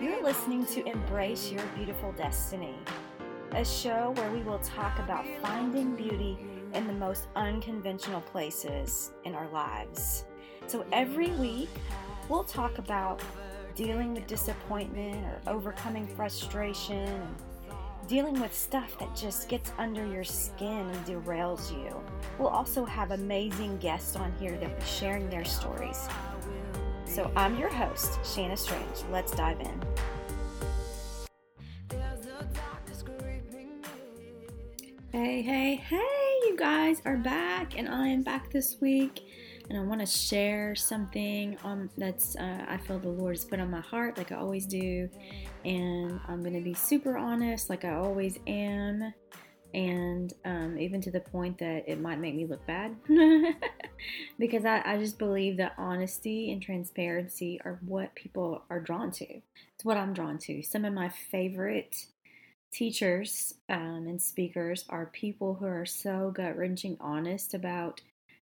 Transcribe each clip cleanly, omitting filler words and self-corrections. You're listening to Embrace Your Beautiful Destiny, a show where we will talk about finding beauty in the most unconventional places in our lives. So every week, we'll talk about dealing with disappointment or overcoming frustration, dealing with stuff that just gets under your skin and derails you. We'll also have amazing guests on here that will be sharing their stories. So I'm your host, Shanna Strange. Let's dive in. Hey, you guys are back, and I am back this week. And I want to share something I feel the Lord has put on my heart, like I always do. And I'm going to be super honest, like I always am. And even to the point that it might make me look bad. Because I just believe that honesty and transparency are what people are drawn to. It's what I'm drawn to. Some of my favorite teachers and speakers are people who are so gut-wrenching honest about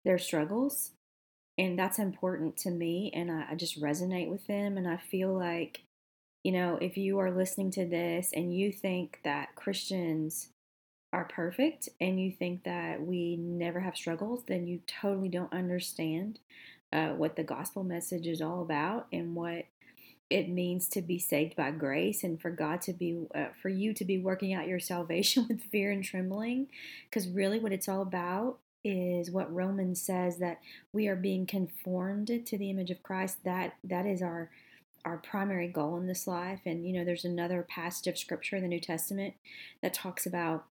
their struggles. And that's important to me, and I just resonate with them. And I feel like, you know, if you are listening to this and you think that Christians are perfect and you think that we never have struggles, then you totally don't understand what the gospel message is all about and what it means to be saved by grace and for God to be, for you to be working out your salvation with fear and trembling. Because really what it's all about is what Romans says, that we are being conformed to the image of Christ. That is our primary goal in this life. And, you know, there's another passage of scripture in the New Testament that talks about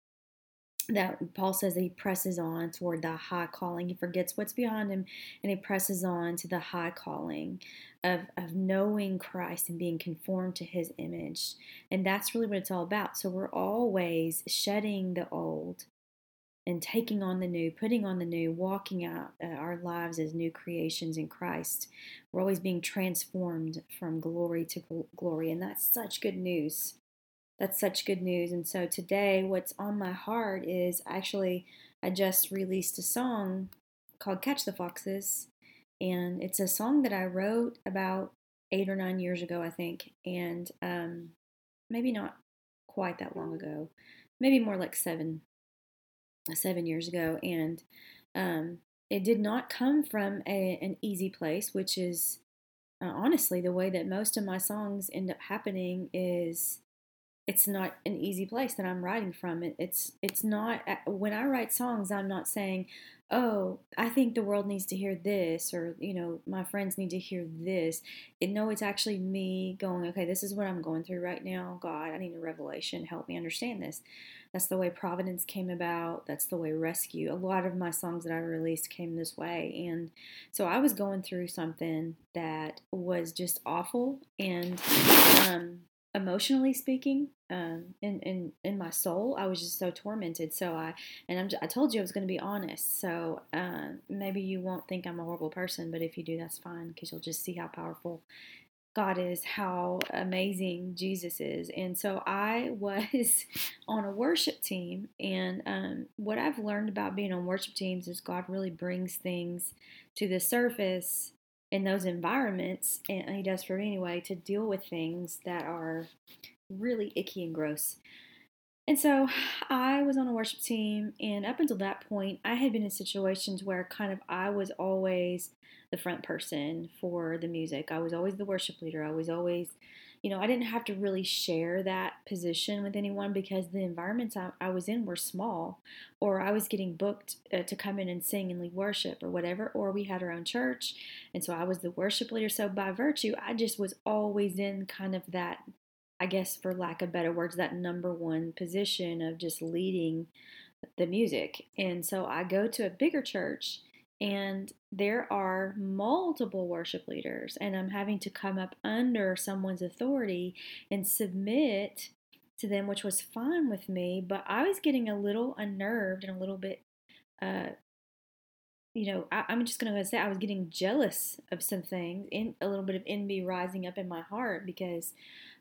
that Paul says that he presses on toward the high calling. He forgets what's beyond him and he presses on to the high calling of knowing Christ and being conformed to his image. And that's really what it's all about. So we're always shedding the old and taking on the new, putting on the new, walking out our lives as new creations in Christ. We're always being transformed from glory to glory. And that's such good news. That's such good news. And so today, what's on my heart is actually, I just released a song called Catch the Foxes. And it's a song that I wrote about 8 or 9 years ago, I think. And maybe not quite that long ago. Maybe more like 7 years ago, and it did not come from an easy place, which is honestly the way that most of my songs end up happening. Is it's not an easy place that I'm writing from. It's not, when I write songs, I'm not saying, oh, I think the world needs to hear this, or, you know, my friends need to hear this. No, it's actually me going, okay, this is what I'm going through right now. God, I need a revelation. Help me understand this. That's the way Providence came about. That's the way Rescue. A lot of my songs that I released came this way. And so I was going through something that was just awful. And emotionally speaking, in my soul, I was just so tormented. So I told you I was going to be honest. So maybe you won't think I'm a horrible person, but if you do, that's fine, because you'll just see how powerful God is, how amazing Jesus is. And so I was on a worship team, and what I've learned about being on worship teams is God really brings things to the surface in those environments, and he does for me anyway, to deal with things that are really icky and gross. And so I was on a worship team, and up until that point, I had been in situations where kind of I was always the front person for the music. I was always the worship leader. I was always, you know, I didn't have to really share that position with anyone, because the environments I was in were small, or I was getting booked to come in and sing and lead worship or whatever, or we had our own church, and so I was the worship leader. So by virtue, I just was always in kind of that, I guess, for lack of better words, that number one position of just leading the music. And so I go to a bigger church, and there are multiple worship leaders, and I'm having to come up under someone's authority and submit to them, which was fine with me, but I was getting a little unnerved and a little bit, I'm just going to say I was getting jealous of some things, in a little bit of envy rising up in my heart, because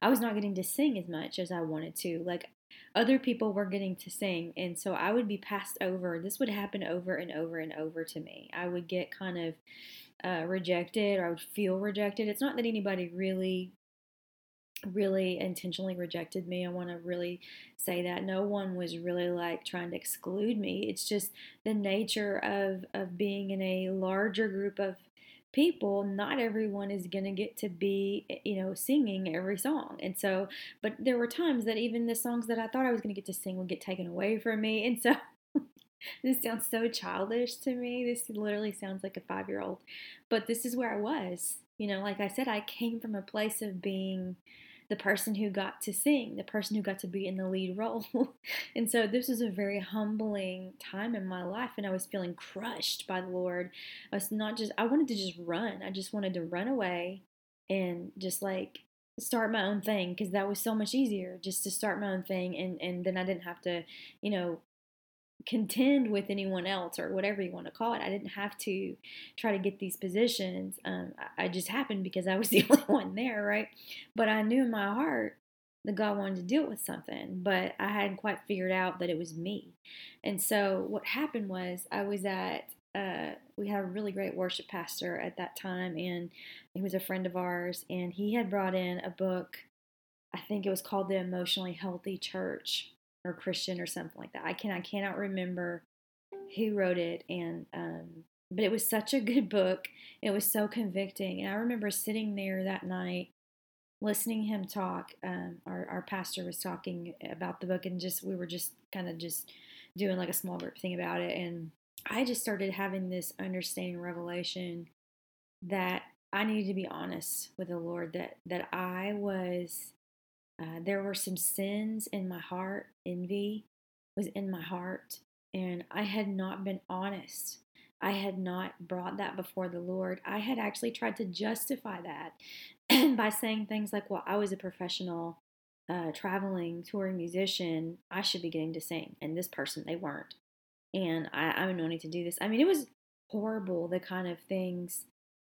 I was not getting to sing as much as I wanted to. Like, Other people were getting to sing, and so I would be passed over. This would happen over and over and over to me. I would get kind of rejected, or I would feel rejected. It's not that anybody really intentionally rejected me. I want to really say that no one was really like trying to exclude me. It's just the nature of being in a larger group of people. Not everyone is going to get to be, singing every song. And so, but there were times that even the songs that I thought I was going to get to sing would get taken away from me. And so this sounds so childish to me. This literally sounds like a 5-year-old, but this is where I was. Like I said, I came from a place of being the person who got to sing, the person who got to be in the lead role. And so this was a very humbling time in my life, and I was feeling crushed by the Lord. I wanted to just run. I just wanted to run away and just like start my own thing, because that was so much easier just to start my own thing. And then I didn't have to, contend with anyone else or whatever you want to call it. I didn't have to try to get these positions. I just happened because I was the only one there, right? But I knew in my heart that God wanted to deal with something, but I hadn't quite figured out that it was me. And so what happened was I was at, we had a really great worship pastor at that time, and he was a friend of ours, and he had brought in a book. I think it was called The Emotionally Healthy Church, or Christian, or something like that. I cannot remember who wrote it, and but it was such a good book. It was so convicting, and I remember sitting there that night, listening him talk. Our pastor was talking about the book, and we were kind of doing like a small group thing about it, and I just started having this understanding revelation that I needed to be honest with the Lord, that I was. There were some sins in my heart. Envy was in my heart, and I had not been honest. I had not brought that before the Lord. I had actually tried to justify that by saying things like, well, I was a professional traveling, touring musician. I should be getting to sing, and this person, they weren't. And I'm anointed to do this. I mean, it was horrible, the kind of things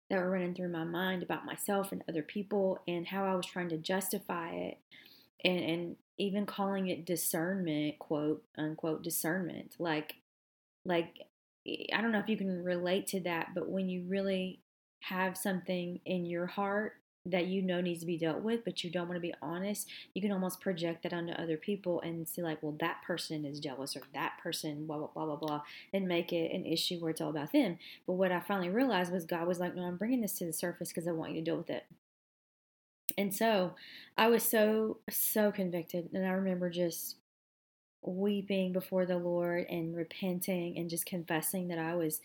that were running through my mind about myself and other people, and how I was trying to justify it, and even calling it discernment, quote unquote discernment. Like I don't know if you can relate to that, but when you really have something in your heart that needs to be dealt with, but you don't want to be honest, you can almost project that onto other people and see like, well, that person is jealous, or that person, blah, blah, blah, blah, blah, and make it an issue where it's all about them. But what I finally realized was God was like, no, I'm bringing this to the surface because I want you to deal with it. And so I was so, so convicted. And I remember just weeping before the Lord and repenting and just confessing that I was,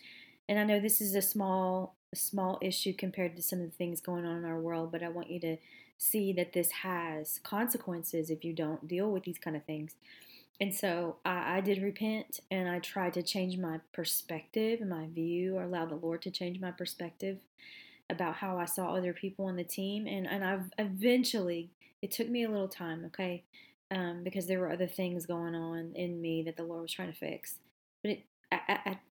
and I know this is a small issue compared to some of the things going on in our world, but I want you to see that this has consequences if you don't deal with these kind of things. And so I did repent, and I tried to change my perspective and my view, or allow the Lord to change my perspective about how I saw other people on the team. And I've eventually, it took me a little time, okay, because there were other things going on in me that the Lord was trying to fix. But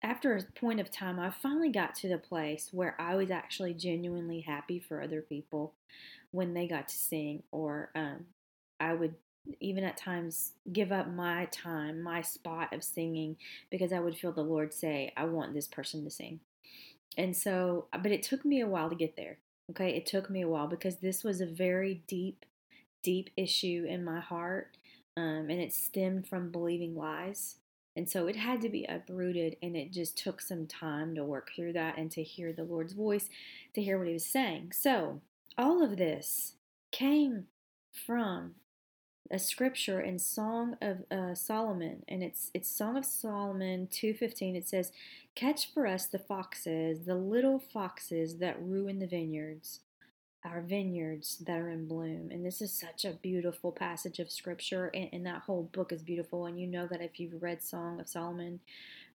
after a point of time, I finally got to the place where I was actually genuinely happy for other people when they got to sing, or I would even at times give up my time, my spot of singing, because I would feel the Lord say, I want this person to sing. And so, but it took me a while to get there, okay? It took me a while, because this was a very deep, deep issue in my heart, and it stemmed from believing lies. And so it had to be uprooted, and it just took some time to work through that and to hear the Lord's voice, to hear what he was saying. So all of this came from a scripture in Song of Solomon, and it's Song of Solomon 2:15. It says, "Catch for us the foxes, the little foxes that ruin the vineyards, our vineyards that are in bloom." And this is such a beautiful passage of scripture, and that whole book is beautiful. And you know that if you've read Song of Solomon,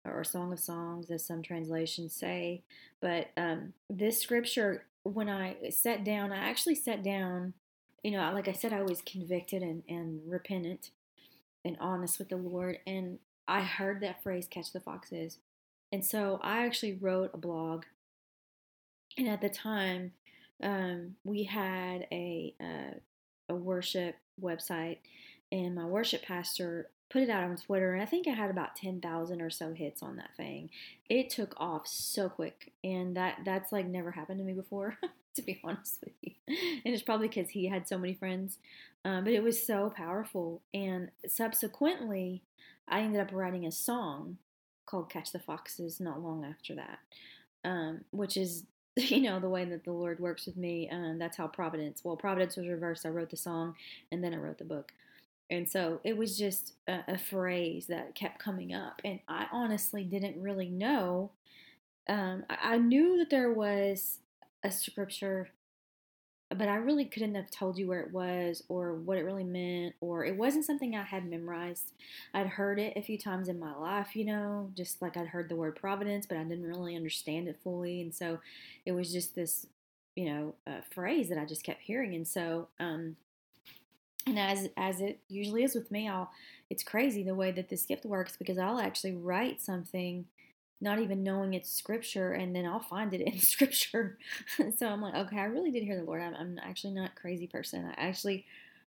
or Song of Songs, as some translations say. But this scripture, when I actually sat down, like I said, I was convicted and repentant and honest with the Lord. And I heard that phrase, "Catch the Foxes." And so I actually wrote a blog. And at the time, we had a worship website, and my worship pastor put it out on Twitter, and I think I had about 10,000 or so hits on that thing. It took off so quick, and that's like never happened to me before, to be honest with you. And it's probably because he had so many friends, but it was so powerful. And subsequently, I ended up writing a song called Catch the Foxes not long after that, which is, you know, the way that the Lord works with me. That's how Providence was reversed. I wrote the song, and then I wrote the book. And so it was just a phrase that kept coming up. And I honestly didn't really know. I knew that there was a scripture, but I really couldn't have told you where it was or what it really meant. Or it wasn't something I had memorized. I'd heard it a few times in my life, you know, just like I'd heard the word Providence, but I didn't really understand it fully. And so it was just this, you know, phrase that I just kept hearing. And so, and as it usually is with me, it's crazy the way that this gift works, because I'll actually write something not even knowing it's scripture, and then I'll find it in scripture. So I'm like, okay, I really did hear the Lord. I'm actually not a crazy person. I actually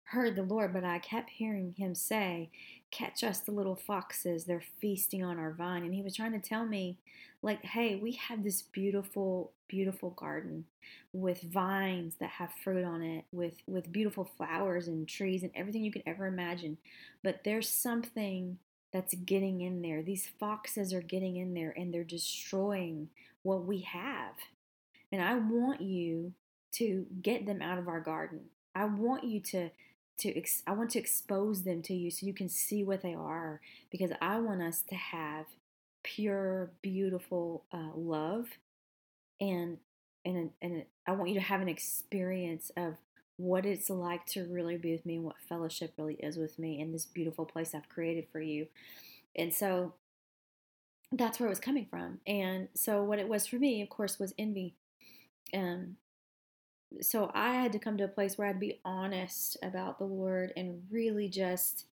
heard the Lord, but I kept hearing him say, catch us the little foxes. They're feasting on our vine. And he was trying to tell me, like, hey, we have this beautiful, beautiful garden with vines that have fruit on it, with beautiful flowers and trees and everything you could ever imagine. But there's something that's getting in there. These foxes are getting in there, and they're destroying what we have. And I want you to get them out of our garden. I want you I want to expose them to you so you can see what they are, because I want us to have pure, beautiful love, and I want you to have an experience of what it's like to really be with me, and what fellowship really is with me in this beautiful place I've created for you. And so that's where it was coming from. And so what it was for me, of course, was envy. So I had to come to a place where I'd be honest about the Lord and really just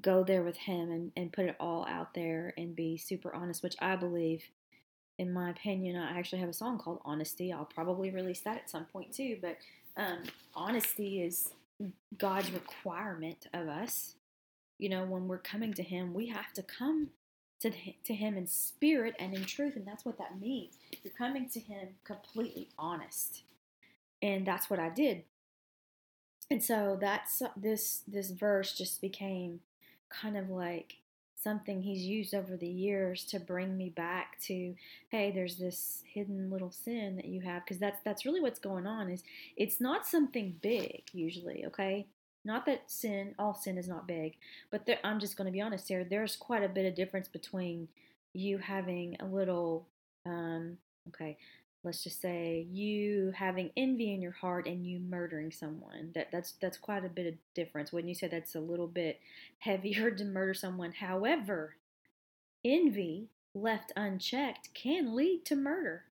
go there with him and put it all out there and be super honest, which I believe, in my opinion, I actually have a song called Honesty. I'll probably release that at some point too, but honesty is God's requirement of us. You know, when we're coming to him, we have to come to him in spirit and in truth, and that's what that means. You're coming to him completely honest, and that's what I did. And so that's this verse just became kind of like something he's used over the years to bring me back to, hey, there's this hidden little sin that you have, because that's really what's going on. Is it's not something big usually, okay? Not that all sin is not big, but I'm just going to be honest here. There's quite a bit of difference between you having a little, let's just say you having envy in your heart and you murdering someone. That's quite a bit of difference. Wouldn't you say that's a little bit heavier to murder someone? However, envy left unchecked can lead to murder.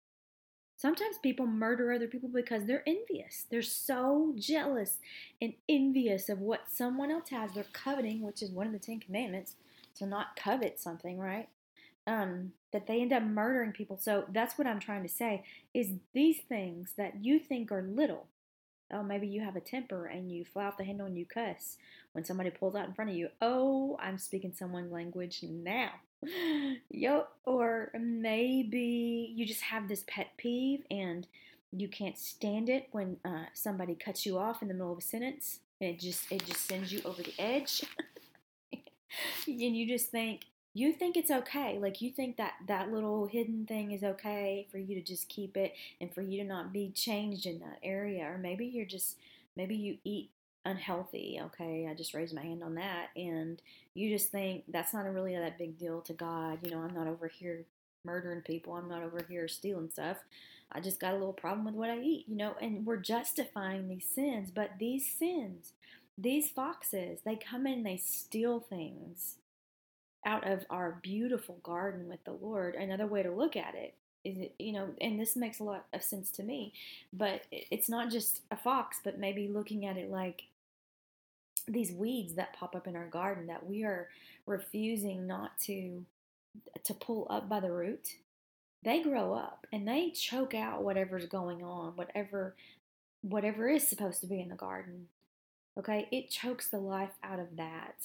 Sometimes people murder other people because they're envious. They're so jealous and envious of what someone else has. They're coveting, which is one of the 10 commandments, to not covet something, right? That they end up murdering people. So that's what I'm trying to say, is these things that you think are little. Oh, maybe you have a temper and you fly off the handle and you cuss when somebody pulls out in front of you. Oh, I'm speaking someone's language now. Or maybe you just have this pet peeve and you can't stand it when somebody cuts you off in the middle of a sentence, and it just sends you over the edge. And you think it's okay. Like, you think that little hidden thing is okay for you to just keep it and for you to not be changed in that area. Or maybe you eat unhealthy, okay? I just raised my hand on that. And you just think that's not really that big deal to God. You know, I'm not over here murdering people. I'm not over here stealing stuff. I just got a little problem with what I eat, you know? And we're justifying these sins. But these sins, these foxes, they come in and they steal things out of our beautiful garden with the Lord. Another way to look at it is, you know, and this makes a lot of sense to me, but it's not just a fox, but maybe looking at it like these weeds that pop up in our garden that we are refusing not to pull up by the root. They grow up and they choke out whatever's going on, whatever is supposed to be in the garden. Okay, it chokes the life out of that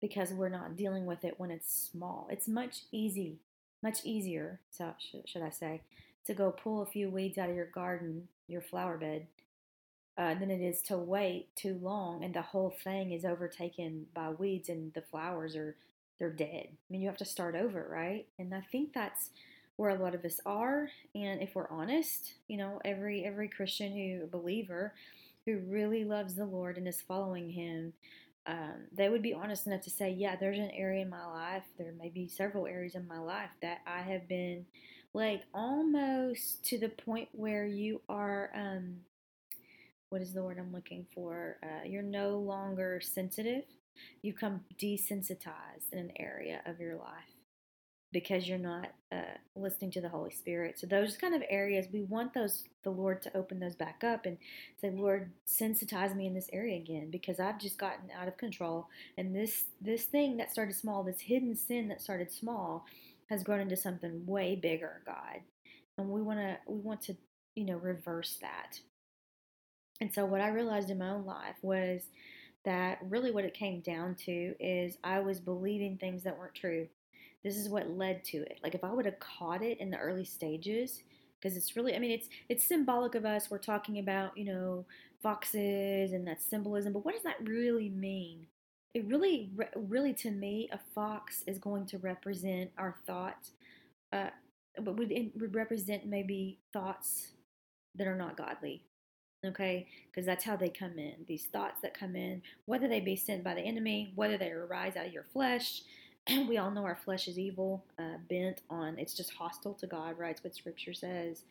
because we're not dealing with it when it's small. It's much easier, so should I say, to go pull a few weeds out of your garden, your flower bed, than it is to wait too long and the whole thing is overtaken by weeds and the flowers are, they're dead. I mean, you have to start over, right? And I think that's where a lot of us are. And if we're honest, you know, every Christian believer who really loves the Lord and is following Him, they would be honest enough to say, yeah, there's an area in my life, there may be several areas in my life that I have been like almost to the point where you are, what is the word I'm looking for? You're no longer sensitive. You become desensitized in an area of your life because you're not listening to the Holy Spirit. So those kind of areas, we want the Lord to open those back up and say, Lord, sensitize me in this area again because I've just gotten out of control. And this thing that started small, this hidden sin that started small, has grown into something way bigger, God. And we want to, you know, reverse that. And so what I realized in my own life was that really what it came down to is I was believing things that weren't true. This is what led to it. Like if I would have caught it in the early stages, because it's really, I mean, it's symbolic of us. We're talking about, you know, foxes and that symbolism, but what does that really mean? It really to me, a fox is going to represent our thoughts, but would represent maybe thoughts that are not godly. Okay, because that's how they come in, these thoughts that come in, whether they be sent by the enemy, whether they arise out of your flesh. We all know our flesh is evil, bent on, it's just hostile to God, right? It's what Scripture says.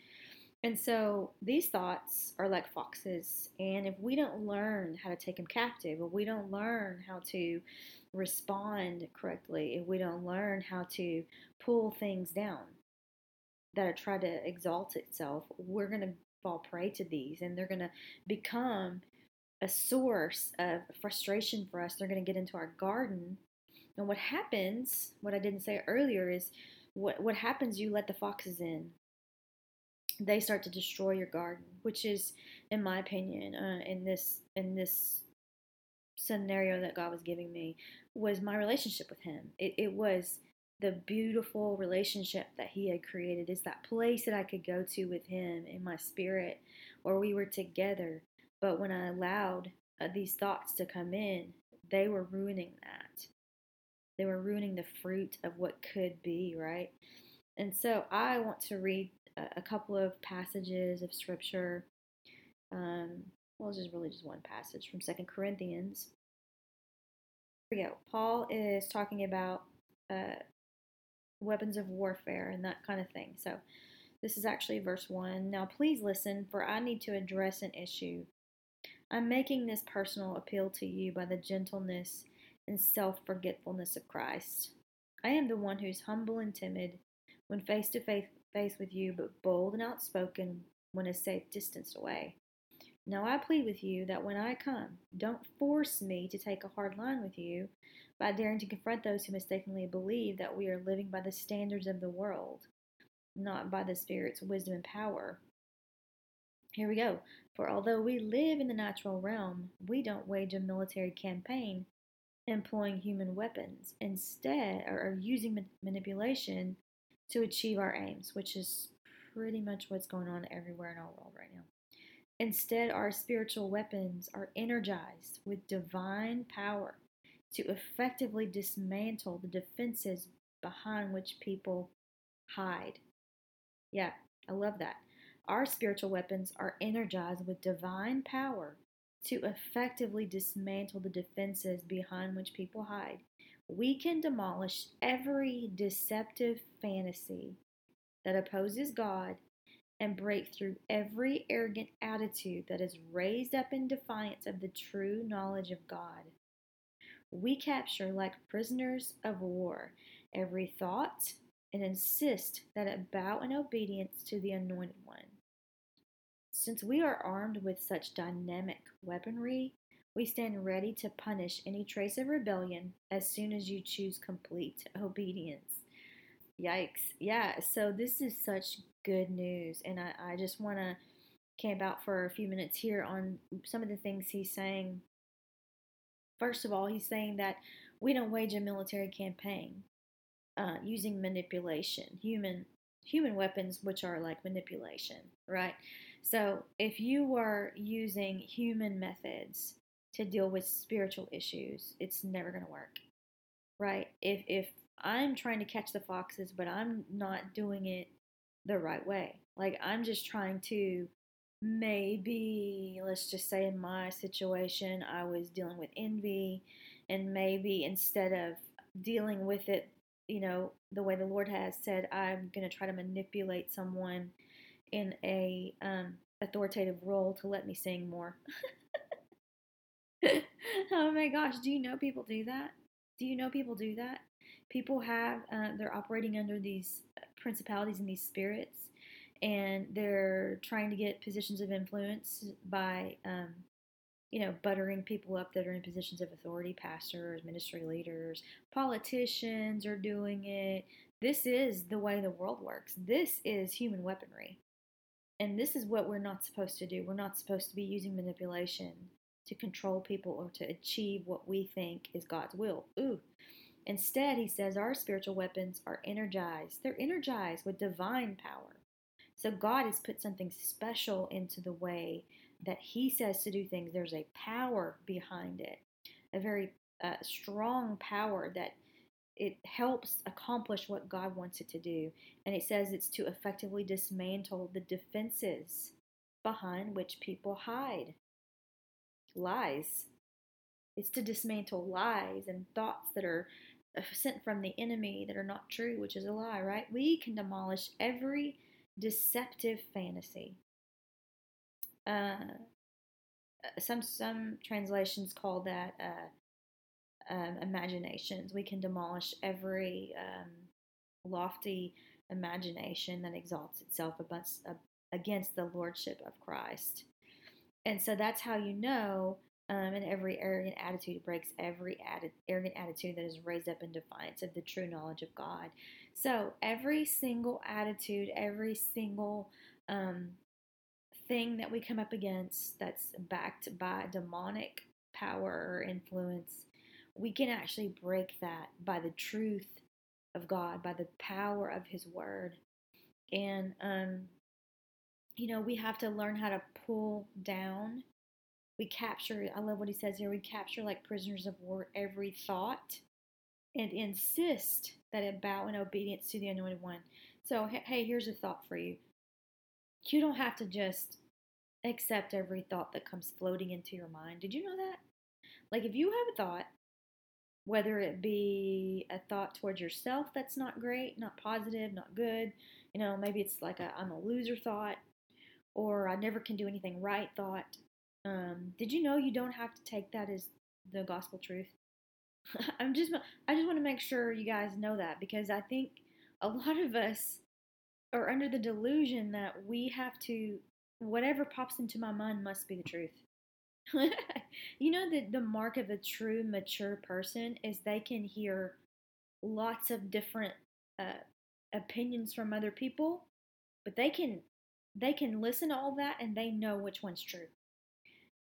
And so these thoughts are like foxes, and if we don't learn how to take them captive, if we don't learn how to respond correctly, if we don't learn how to pull things down that try to exalt itself, we're going to fall prey to these, and they're going to become a source of frustration for us. They're going to get into our garden, and what happens, what I didn't say earlier, is what happens, you let the foxes in. They start to destroy your garden, which is, in my opinion, in this scenario that God was giving me, was my relationship with Him. It was the beautiful relationship that He had created. Is that place that I could go to with Him in my spirit, or we were together. But when I allowed these thoughts to come in, they were ruining that. They were ruining the fruit of what could be, right? And so I want to read a couple of passages of Scripture. It's just one passage from 2 Corinthians. Here we go. Paul is talking about weapons of warfare and that kind of thing. So this is actually verse 1. Now please listen, for I need to address an issue. I'm making this personal appeal to you by the gentleness and self-forgetfulness of Christ. I am the one who's humble and timid when face to face with you, but bold and outspoken when a safe distance away. Now I plead with you that when I come, don't force me to take a hard line with you by daring to confront those who mistakenly believe that we are living by the standards of the world, not by the Spirit's wisdom and power. Here we go. For although we live in the natural realm, we don't wage a military campaign employing human weapons. Instead, or using manipulation to achieve our aims, which is pretty much what's going on everywhere in our world right now. Instead, our spiritual weapons are energized with divine power to effectively dismantle the defenses behind which people hide. Yeah, I love that. Our spiritual weapons are energized with divine power to effectively dismantle the defenses behind which people hide. We can demolish every deceptive fantasy that opposes God and break through every arrogant attitude that is raised up in defiance of the true knowledge of God. We capture, like prisoners of war, every thought and insist that it bow in obedience to the Anointed One. Since we are armed with such dynamic weaponry, we stand ready to punish any trace of rebellion as soon as you choose complete obedience. Yikes. Yeah, so this is such good news, and I just want to camp out for a few minutes here on some of the things he's saying First of all, he's saying that we don't wage a military campaign using manipulation, human weapons, which are like manipulation, right? So if you were using human methods to deal with spiritual issues, it's never going to work, right? If I'm trying to catch the foxes, but I'm not doing it the right way, like I'm just trying to, maybe, let's just say in my situation, I was dealing with envy, and maybe instead of dealing with it, you know, the way the Lord has said, I'm going to try to manipulate someone in a authoritative role to let me sing more. Oh my gosh, do you know people do that? People have, they're operating under these principalities and these spirits, and they're trying to get positions of influence by, buttering people up that are in positions of authority. Pastors, ministry leaders, politicians are doing it. This is the way the world works. This is human weaponry. And this is what we're not supposed to do. We're not supposed to be using manipulation to control people or to achieve what we think is God's will. Ooh. Instead, he says our spiritual weapons are energized. They're energized with divine power. So God has put something special into the way that he says to do things. There's a power behind it, a very strong power that it helps accomplish what God wants it to do. And it says it's to effectively dismantle the defenses behind which people hide. Lies. It's to dismantle lies and thoughts that are sent from the enemy that are not true, which is a lie, right? We can demolish every deceptive fantasy. Some translations call that imaginations. We can demolish every lofty imagination that exalts itself against the lordship of Christ. And so that's how you know. And every arrogant attitude breaks every arrogant attitude that is raised up in defiance of the true knowledge of God. So every single attitude, every single thing that we come up against that's backed by demonic power or influence, we can actually break that by the truth of God, by the power of His Word. And, we have to learn how to pull down. We capture, I love what he says here, we capture like prisoners of war every thought and insist that it bow in obedience to the Anointed One. So, hey, here's a thought for you. You don't have to just accept every thought that comes floating into your mind. Did you know that? Like if you have a thought, whether it be a thought towards yourself that's not great, not positive, not good, maybe it's like I'm a loser thought, or I never can do anything right thought. Did you know you don't have to take that as the gospel truth? I just want to make sure you guys know that, because I think a lot of us are under the delusion that we have to, whatever pops into my mind must be the truth. The mark of a true mature person is they can hear lots of different opinions from other people, but they can listen to all that and they know which one's true.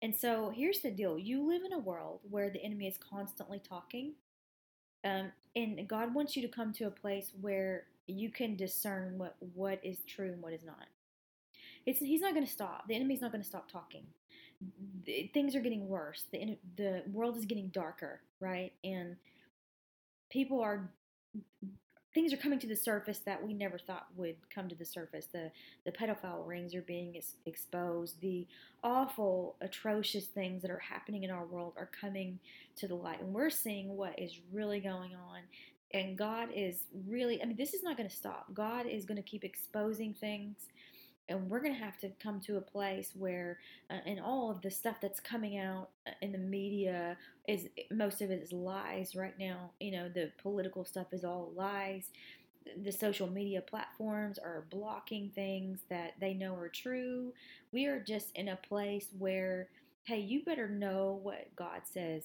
And so here's the deal. You live in a world where the enemy is constantly talking. And God wants you to come to a place where you can discern what is true and what is not. He's not going to stop. The enemy's not going to stop talking. Things are getting worse. The world is getting darker, right? And things are coming to the surface that we never thought would come to the surface. The pedophile rings are being exposed. The awful, atrocious things that are happening in our world are coming to the light. And we're seeing what is really going on. And God is really, this is not going to stop. God is going to keep exposing things. And we're going to have to come to a place where, and all of the stuff that's coming out in the media is, most of it is lies right now. The political stuff is all lies. The social media platforms are blocking things that they know are true. We are just in a place where, hey, you better know what God says.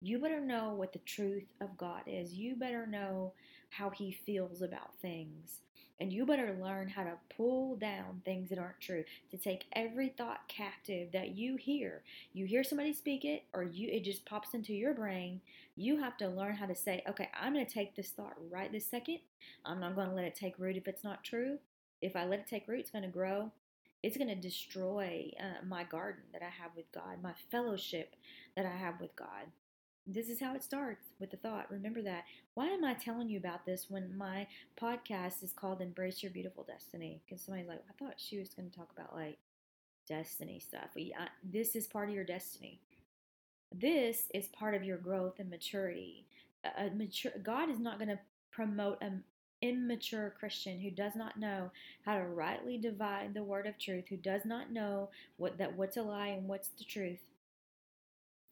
You better know what the truth of God is. You better know how He feels about things. And you better learn how to pull down things that aren't true, to take every thought captive that you hear. You hear somebody speak it, or it just pops into your brain. You have to learn how to say, okay, I'm going to take this thought right this second. I'm not going to let it take root if it's not true. If I let it take root, it's going to grow. It's going to destroy my garden that I have with God, my fellowship that I have with God. This is how it starts, with the thought. Remember that. Why am I telling you about this when my podcast is called Embrace Your Beautiful Destiny? Because somebody's like, I thought she was going to talk about like destiny stuff. This is part of your destiny. This is part of your growth and maturity. God is not going to promote an immature Christian who does not know how to rightly divide the word of truth, who does not know what's a lie and what's the truth.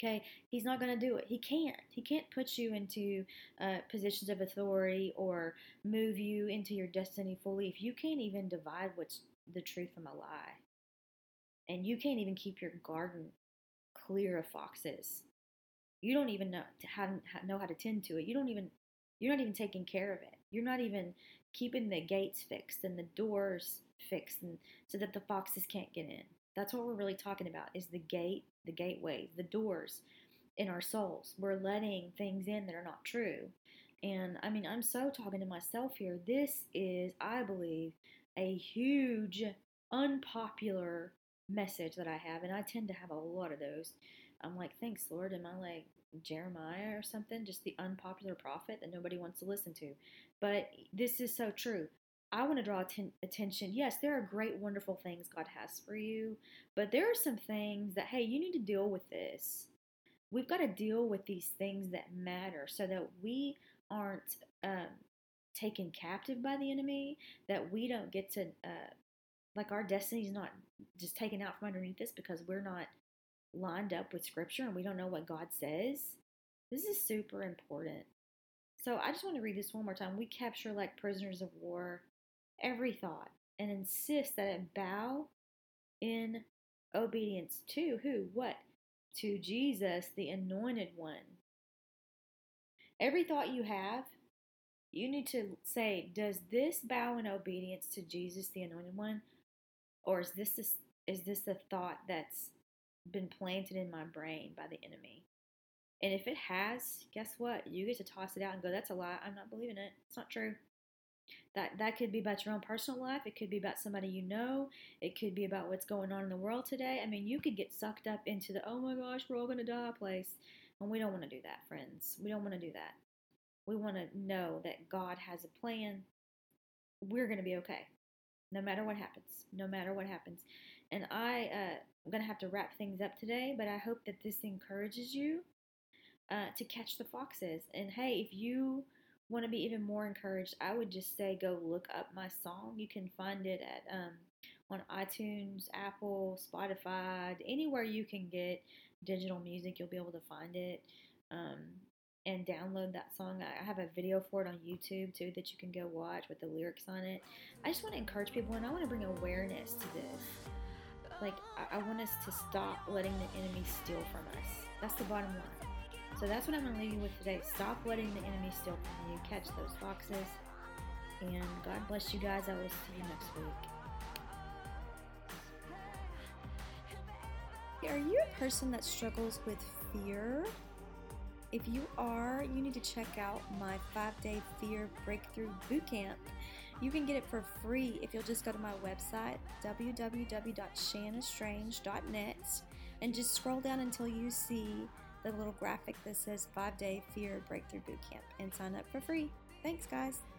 Okay, he's not going to do it. He can't. He can't put you into positions of authority or move you into your destiny fully if you can't even divide what's the truth from a lie. And you can't even keep your garden clear of foxes. You don't even know how to tend to it. You're not even taking care of it. You're not even keeping the gates fixed and the doors fixed and so that the foxes can't get in. That's what we're really talking about, is the gate, the gateway, the doors in our souls. We're letting things in that are not true. And I mean, I'm so talking to myself here. This is, I believe, a huge, unpopular message that I have. And I tend to have a lot of those. I'm like, thanks, Lord. Am I like Jeremiah or something? Just the unpopular prophet that nobody wants to listen to. But this is so true. I want to draw attention. Yes, there are great, wonderful things God has for you, but there are some things that, hey, you need to deal with this. We've got to deal with these things that matter so that we aren't taken captive by the enemy, that we don't get to, like our destiny is not just taken out from underneath us because we're not lined up with Scripture and we don't know what God says. This is super important. So I just want to read this one more time. We capture like prisoners of war every thought and insist that it bow in obedience to who? What? To Jesus, the anointed one. Every thought you have, you need to say, does this bow in obedience to Jesus, the anointed one? Or is this a thought that's been planted in my brain by the enemy? And if it has, guess what? You get to toss it out and go, that's a lie. I'm not believing it. It's not true. That could be about your own personal life. It could be about somebody you know. It could be about what's going on in the world today. I mean, you could get sucked up into the, oh my gosh, we're all going to die place. And we don't want to do that, friends. We don't want to do that. We want to know that God has a plan. We're going to be okay, no matter what happens. No matter what happens. And I'm going to have to wrap things up today, but I hope that this encourages you to catch the foxes. And hey, if you want to be even more encouraged, I would just say go look up my song. You can find it at on iTunes, Apple, Spotify, anywhere you can get digital music, you'll be able to find it and download that song. I have a video for it on YouTube too that you can go watch with the lyrics on it. I just want to encourage people, and I want to bring awareness to this. Like, I want us to stop letting the enemy steal from us. That's the bottom line. So that's what I'm going to leave you with today. Stop letting the enemy steal from you. Catch those foxes. And God bless you guys. I will see you next week. Are you a person that struggles with fear? If you are, you need to check out my 5-day Fear Breakthrough Bootcamp. You can get it for free if you'll just go to my website, www.shannastrange.net, and just scroll down until you see the little graphic that says 5-day Fear Breakthrough Bootcamp, and sign up for free. Thanks, guys.